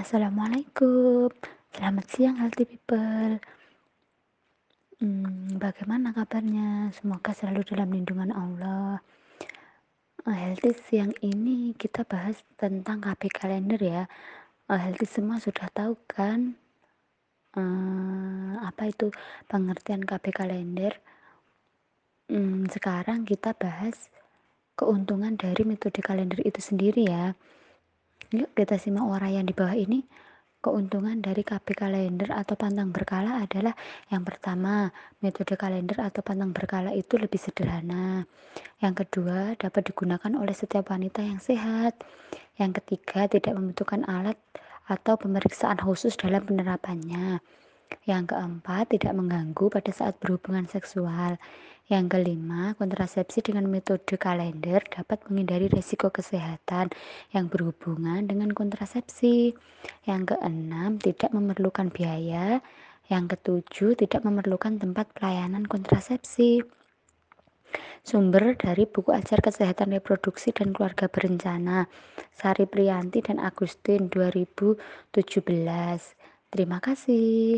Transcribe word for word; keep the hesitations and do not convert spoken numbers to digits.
Assalamualaikum, selamat siang healthy people. hmm, Bagaimana kabarnya? Semoga selalu dalam lindungan Allah. Healthy, siang ini kita bahas tentang K B kalender ya. Healthy semua sudah tahu kan hmm, apa itu pengertian K B kalender. hmm, Sekarang kita bahas keuntungan dari metode kalender itu sendiri ya. Yuk kita simak uraian di bawah ini. Keuntungan dari K B kalender atau pantang berkala adalah yang pertama, metode kalender atau pantang berkala itu lebih sederhana. Yang kedua, dapat digunakan oleh setiap wanita yang sehat. Yang ketiga, tidak membutuhkan alat atau pemeriksaan khusus dalam penerapannya. Yang keempat, tidak mengganggu pada saat berhubungan seksual. Yang kelima, kontrasepsi dengan metode kalender dapat menghindari risiko kesehatan yang berhubungan dengan kontrasepsi. Yang keenam, tidak memerlukan biaya. Yang ketujuh, tidak memerlukan tempat pelayanan kontrasepsi. Sumber dari buku ajar kesehatan reproduksi dan keluarga berencana, Sari Priyanti dan Agustin dua ribu tujuh belas. Terima kasih.